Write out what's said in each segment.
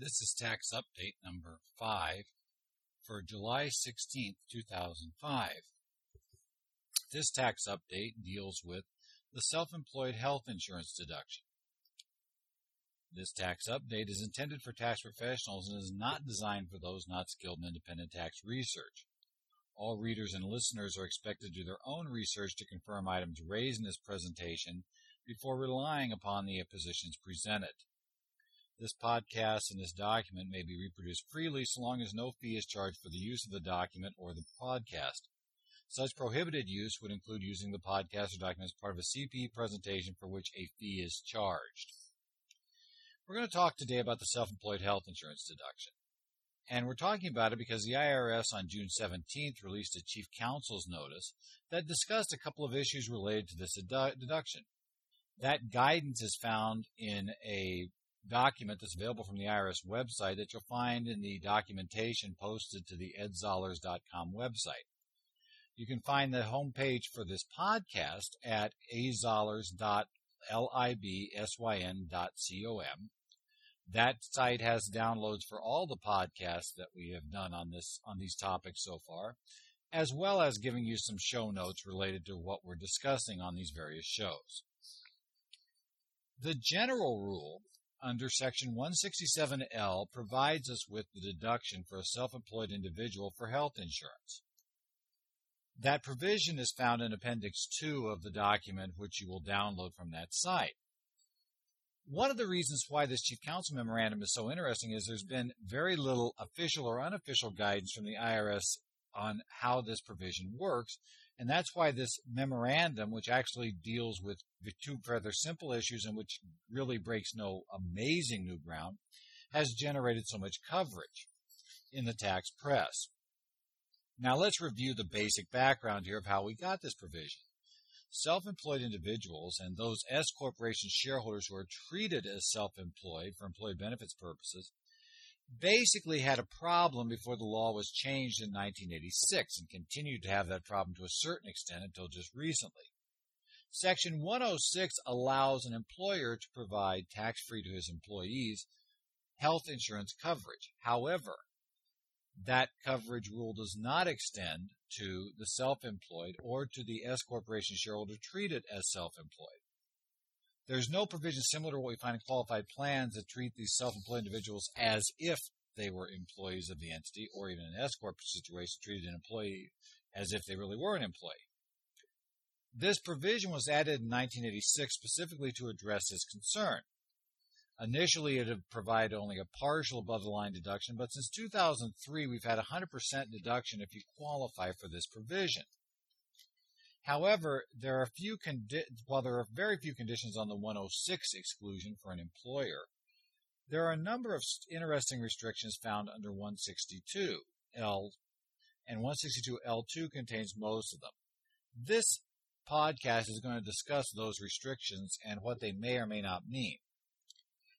This is tax update number 5 for July 16, 2005. This tax update deals with the self-employed health insurance deduction. This tax update is intended for tax professionals and is not designed for those not skilled in independent tax research. All readers and listeners are expected to do their own research to confirm items raised in this presentation before relying upon the positions presented. This podcast and this document may be reproduced freely so long as no fee is charged for the use of the document or the podcast. Such prohibited use would include using the podcast or document as part of a CPE presentation for which a fee is charged. We're going to talk today about the self-employed health insurance deduction. And we're talking about it because the IRS on June 17th released a Chief Counsel's Notice that discussed a couple of issues related to this deduction. That guidance is found in a document that's available from the IRS website that you'll find in the documentation posted to the edzollars.com website. You can find the homepage for this podcast at edzollars.libsyn.com. That site has downloads for all the podcasts that we have done on these topics so far, as well as giving you some show notes related to what we're discussing on these various shows. The general rule under Section 167(l) provides us with the deduction for a self-employed individual for health insurance. That provision is found in Appendix 2 of the document, which you will download from that site. One of the reasons why this Chief Counsel Memorandum is so interesting is there's been very little official or unofficial guidance from the IRS on how this provision works, and that's why this memorandum, which actually deals with two rather simple issues and which really breaks no amazing new ground, has generated so much coverage in the tax press. Now let's review the basic background here of how we got this provision. Self-employed individuals and those S-corporation shareholders who are treated as self-employed for employee benefits purposes basically had a problem before the law was changed in 1986 and continued to have that problem to a certain extent until just recently. Section 106 allows an employer to provide tax-free to his employees health insurance coverage. However, that coverage rule does not extend to the self-employed or to the S-corporation shareholder treated as self-employed. There's no provision similar to what we find in qualified plans that treat these self-employed individuals as if they were employees of the entity, or even an S-corp situation treated an employee as if they really were an employee. This provision was added in 1986 specifically to address this concern. Initially, it had provided only a partial above-the-line deduction, but since 2003, we've had 100% deduction if you qualify for this provision. However, there are very few conditions on the 106 exclusion for an employer, there are a number of interesting restrictions found under 162(l), and 162(l)(2) contains most of them. This podcast is going to discuss those restrictions and what they may or may not mean.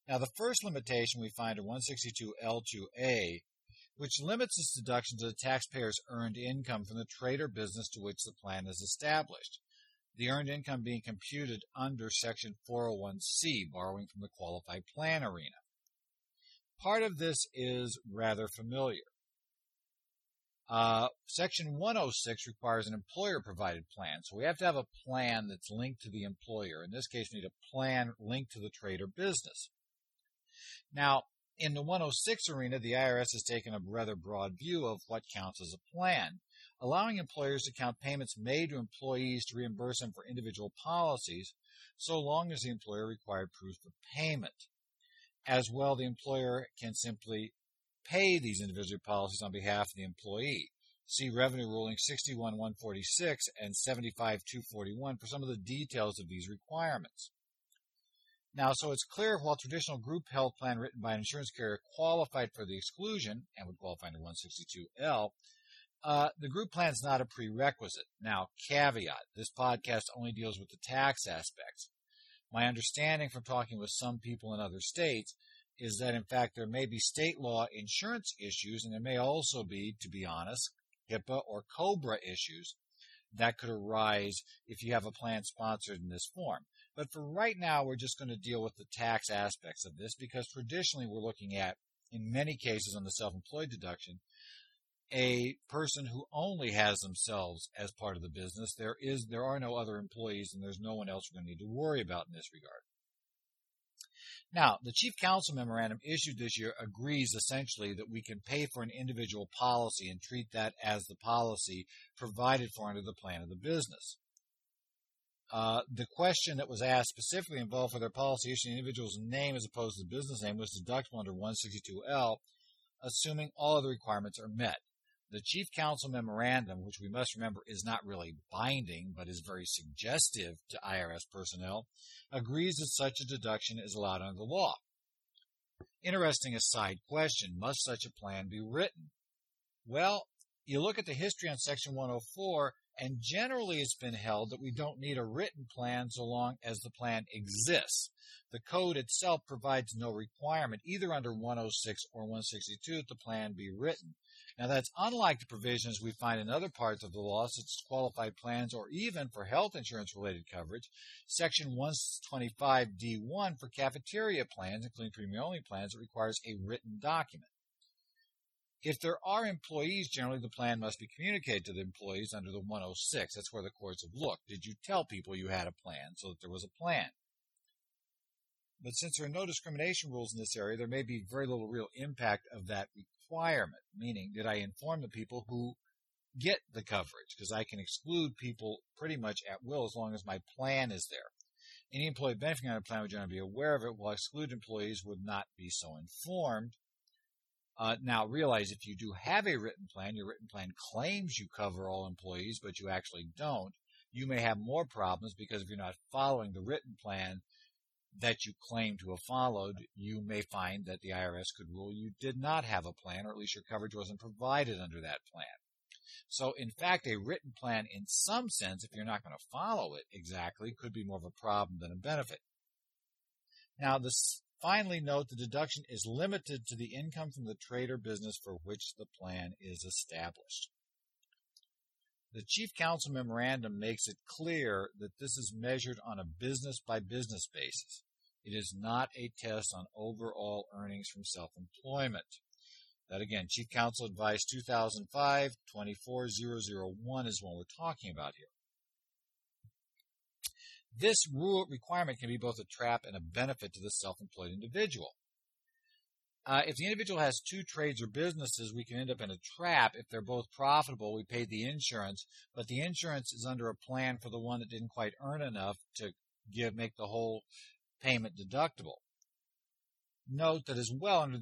Now, the first limitation we find in 162(l)(2)(a), which limits this deduction to the taxpayer's earned income from the trade or business to which the plan is established, the earned income being computed under Section 401c, borrowing from the qualified plan arena. Part of this is rather familiar. Section 106 requires an employer-provided plan, so we have to have a plan that's linked to the employer. In this case, we need a plan linked to the trade or business. Now, in the 106 arena, the IRS has taken a rather broad view of what counts as a plan, allowing employers to count payments made to employees to reimburse them for individual policies, so long as the employer required proof of payment. As well, the employer can simply pay these individual policies on behalf of the employee. See Revenue Ruling 61-146 and 75-241 for some of the details of these requirements. Now, so it's clear while traditional group health plan written by an insurance carrier qualified for the exclusion and would qualify under 162(l), the group plan is not a prerequisite. Now, caveat, this podcast only deals with the tax aspects. My understanding from talking with some people in other states is that, in fact, there may be state law insurance issues, and there may also be, to be honest, HIPAA or COBRA issues that could arise if you have a plan sponsored in this form. But for right now, we're just going to deal with the tax aspects of this because traditionally we're looking at in many cases on the self-employed deduction, a person who only has themselves as part of the business. There are no other employees, and there's no one else we're going to need to worry about in this regard. Now, the Chief Counsel Memorandum issued this year agrees essentially that we can pay for an individual policy and treat that as the policy provided for under the plan of the business. The question that was asked specifically involved for their policy issuing the individual's name as opposed to the business name was deductible under 162(l), assuming all of the requirements are met. The Chief Counsel Memorandum, which we must remember is not really binding but is very suggestive to IRS personnel, agrees that such a deduction is allowed under the law. Interesting aside question, must such a plan be written? Well, you look at the history on Section 104, and generally it's been held that we don't need a written plan so long as the plan exists. The code itself provides no requirement, either under 106 or 162, that the plan be written. Now, that's unlike the provisions we find in other parts of the law, such as qualified plans or even for health insurance-related coverage. Section 125D1 for cafeteria plans, including premium-only plans, it requires a written document. If there are employees, generally the plan must be communicated to the employees under the 106. That's where the courts have looked. Did you tell people you had a plan so that there was a plan? But since there are no discrimination rules in this area, there may be very little real impact of that requirement, meaning did I inform the people who get the coverage, because I can exclude people pretty much at will as long as my plan is there. Any employee benefiting on a plan would generally be aware of it, while excluded employees would not be so informed. Now, realize if you do have a written plan, your written plan claims you cover all employees, but you actually don't, you may have more problems because if you're not following the written plan that you claim to have followed, you may find that the IRS could rule you did not have a plan, or at least your coverage wasn't provided under that plan. So, in fact, a written plan in some sense, if you're not going to follow it exactly, could be more of a problem than a benefit. Now, finally note the deduction is limited to the income from the trade or business for which the plan is established. The Chief Counsel Memorandum makes it clear that this is measured on a business-by-business basis. It is not a test on overall earnings from self-employment. That, again, Chief Counsel Advice 2005-24001 is what we're talking about here. This rule requirement can be both a trap and a benefit to the self-employed individual. If the individual has two trades or businesses, we can end up in a trap. If they're both profitable, we paid the insurance, but the insurance is under a plan for the one that didn't quite earn enough to make the whole payment deductible. Note that as well under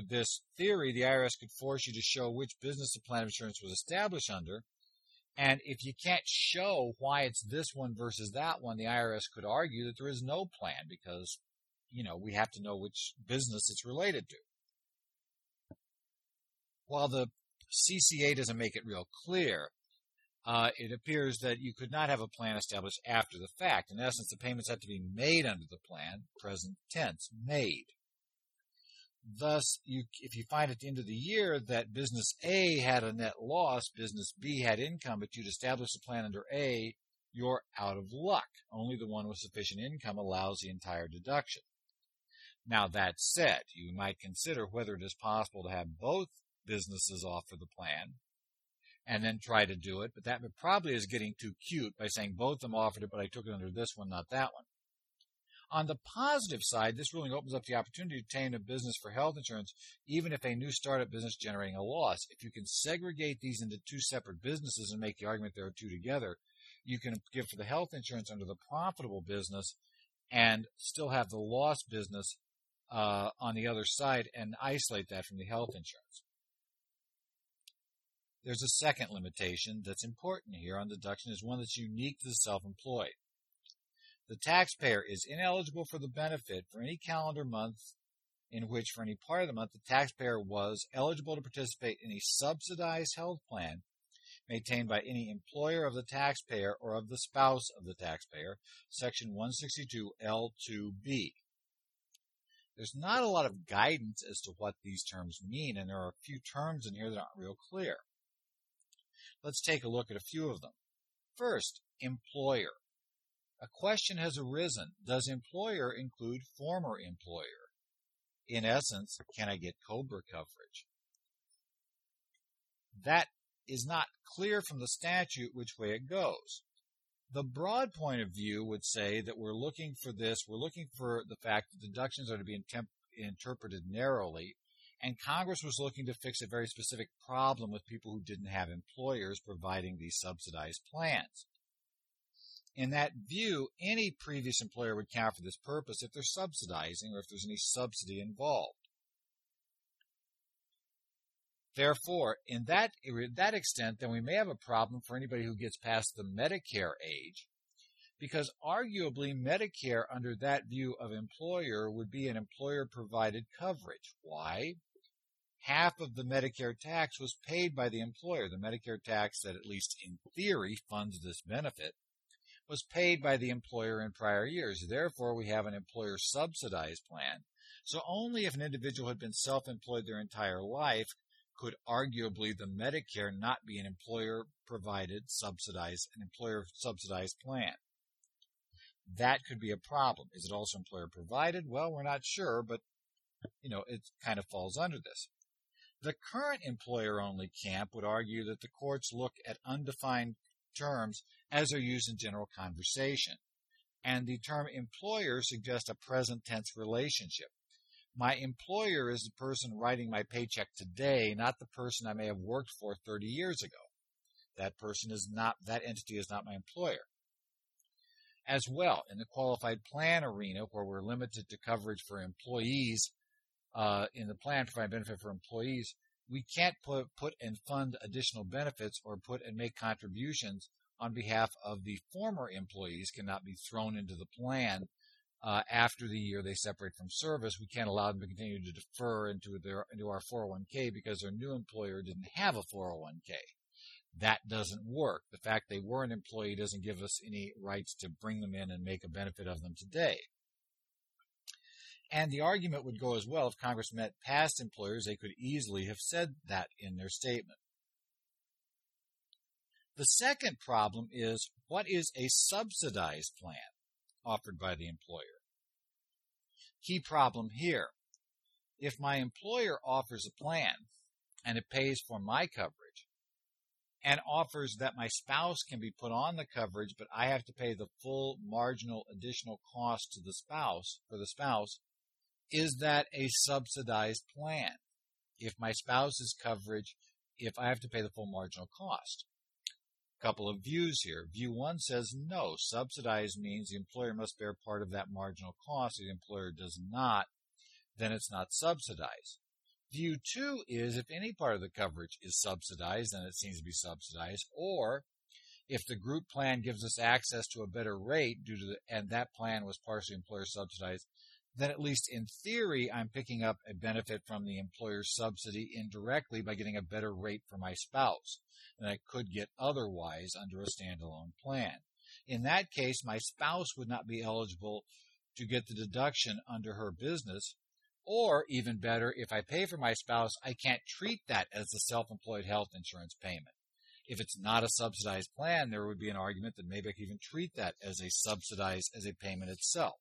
this theory, the IRS could force you to show which business the plan of insurance was established under. And if you can't show why it's this one versus that one, the IRS could argue that there is no plan because, you know, we have to know which business it's related to. While the CCA doesn't make it real clear, it appears that you could not have a plan established after the fact. In essence, the payments have to be made under the plan, present tense, made. Thus, if you find at the end of the year that business A had a net loss, business B had income, but you'd established a plan under A, you're out of luck. Only the one with sufficient income allows the entire deduction. Now, that said, you might consider whether it is possible to have both businesses offer the plan and then try to do it, but that probably is getting too cute by saying both of them offered it, but I took it under this one, not that one. On the positive side, this ruling opens up the opportunity to obtain a business for health insurance, even if a new startup business generating a loss. If you can segregate these into two separate businesses and make the argument there are two together, you can give for the health insurance under the profitable business and still have the loss business on the other side and isolate that from the health insurance. There's a second limitation that's important here on deduction, is one that's unique to the self-employed. The taxpayer is ineligible for the benefit for any calendar month in which, for any part of the month, the taxpayer was eligible to participate in a subsidized health plan maintained by any employer of the taxpayer or of the spouse of the taxpayer, Section 162(l)(2)(b). There's not a lot of guidance as to what these terms mean, and there are a few terms in here that aren't real clear. Let's take a look at a few of them. First, employer. A question has arisen, does employer include former employer? in essence, can I get COBRA coverage? That is not clear from the statute which way it goes. The broad point of view would say that we're looking for this, we're looking for the fact that deductions are to be interpreted narrowly, and Congress was looking to fix a very specific problem with people who didn't have employers providing these subsidized plans. In that view, any previous employer would count for this purpose if they're subsidizing or if there's any subsidy involved. Therefore, in that extent, then we may have a problem for anybody who gets past the Medicare age, because arguably Medicare under that view of employer would be an employer-provided coverage. Why? Half of the Medicare tax was paid by the employer. The Medicare tax that, at least in theory, funds this benefit was paid by the employer in prior years. Therefore, we have an employer-subsidized plan. So only if an individual had been self-employed their entire life could arguably the Medicare not be an employer-provided, employer-subsidized plan. That could be a problem. Is it also employer-provided? Well, we're not sure, but it kind of falls under this. The current employer-only camp would argue that the courts look at undefined terms as they're used in general conversation, and the term employer suggests a present tense relationship. My employer is the person writing my paycheck today, not the person I may have worked for 30 years ago. That entity is not my employer. As well, in the qualified plan arena, where we're limited to coverage for employees, in the plan providing benefit for employees, we can't put and fund additional benefits or put and make contributions on behalf of the former employees, cannot be thrown into the plan. After the year they separate from service, we can't allow them to continue to defer into our 401k because their new employer didn't have a 401k. That doesn't work. The fact they were an employee doesn't give us any rights to bring them in and make a benefit of them today. And the argument would go as well, if Congress met past employers, they could easily have said that in their statement. The second problem is, what is a subsidized plan offered by the employer? Key problem here. If my employer offers a plan and it pays for my coverage and offers that my spouse can be put on the coverage, but I have to pay the full marginal additional cost to the spouse, is that a subsidized plan? If my spouse's coverage, if I have to pay the full marginal cost. Couple of views here. View one says no, subsidized means the employer must bear part of that marginal cost. If the employer does not, then it's not subsidized. View two is if any part of the coverage is subsidized, then it seems to be subsidized, or if the group plan gives us access to a better rate and that plan was partially employer subsidized, then at least in theory, I'm picking up a benefit from the employer's subsidy indirectly by getting a better rate for my spouse than I could get otherwise under a standalone plan. In that case, my spouse would not be eligible to get the deduction under her business, or even better, if I pay for my spouse, I can't treat that as a self-employed health insurance payment. If it's not a subsidized plan, there would be an argument that maybe I could even treat that as a payment itself.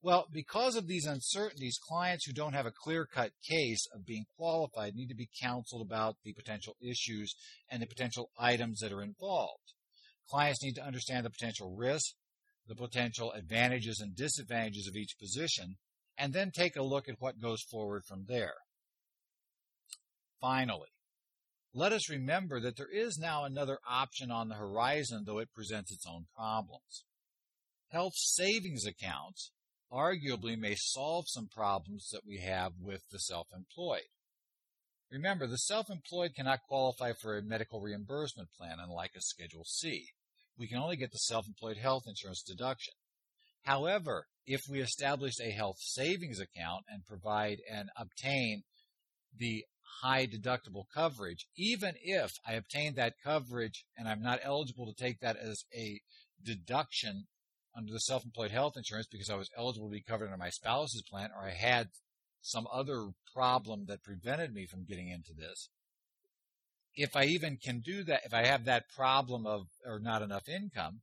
Well, because of these uncertainties, clients who don't have a clear-cut case of being qualified need to be counseled about the potential issues and the potential items that are involved. Clients need to understand the potential risks, the potential advantages and disadvantages of each position, and then take a look at what goes forward from there. Finally, let us remember that there is now another option on the horizon, though it presents its own problems. Health savings accounts arguably may solve some problems that we have with the self-employed. Remember, the self-employed cannot qualify for a medical reimbursement plan, unlike a Schedule C. We can only get the self-employed health insurance deduction. However, if we establish a health savings account and provide and obtain the high deductible coverage, even if I obtain that coverage and I'm not eligible to take that as a deduction under the self-employed health insurance because I was eligible to be covered under my spouse's plan, or I had some other problem that prevented me from getting into this. If I even can do that, if I have that problem of or not enough income,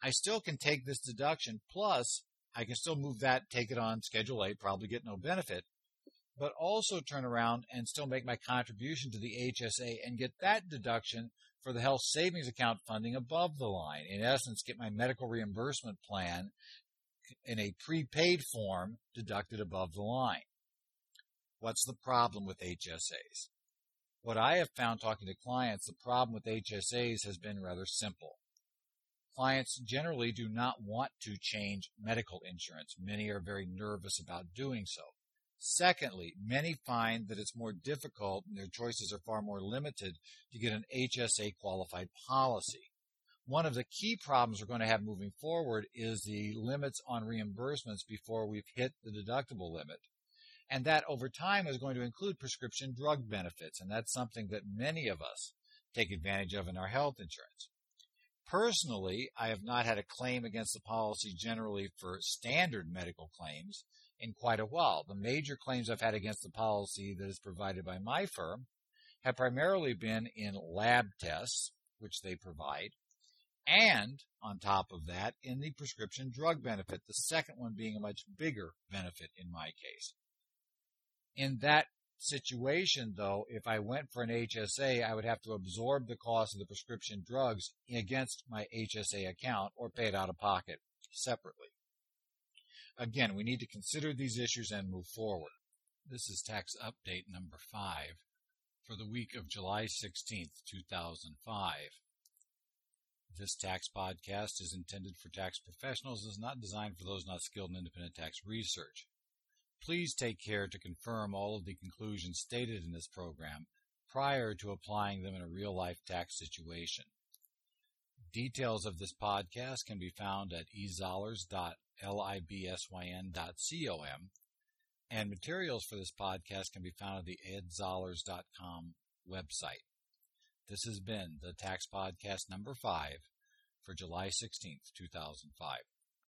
I still can take this deduction. Plus, I can still move that, take it on Schedule A, probably get no benefit, but also turn around and still make my contribution to the HSA and get that deduction for the health savings account funding above the line. In essence, get my medical reimbursement plan in a prepaid form deducted above the line. What's the problem with HSAs? What I have found talking to clients, the problem with HSAs has been rather simple. Clients generally do not want to change medical insurance. Many are very nervous about doing so. Secondly, many find that it's more difficult and their choices are far more limited to get an HSA qualified policy. One of the key problems we're going to have moving forward is the limits on reimbursements before we've hit the deductible limit. And that over time is going to include prescription drug benefits, and that's something that many of us take advantage of in our health insurance. Personally, I have not had a claim against the policy generally for standard medical claims in quite a while. The major claims I've had against the policy that is provided by my firm have primarily been in lab tests, which they provide, and on top of that, in the prescription drug benefit, the second one being a much bigger benefit in my case. In that situation, though, if I went for an HSA, I would have to absorb the cost of the prescription drugs against my HSA account or pay it out of pocket separately. Again, we need to consider these issues and move forward. This is tax update number 5 for the week of July 16th, 2005. This tax podcast is intended for tax professionals and is not designed for those not skilled in independent tax research. Please take care to confirm all of the conclusions stated in this program prior to applying them in a real-life tax situation. Details of this podcast can be found at edzollars.libsyn.com, and materials for this podcast can be found at the edzollars.com website. This has been the Tax Podcast number 5 for July 16th, 2005.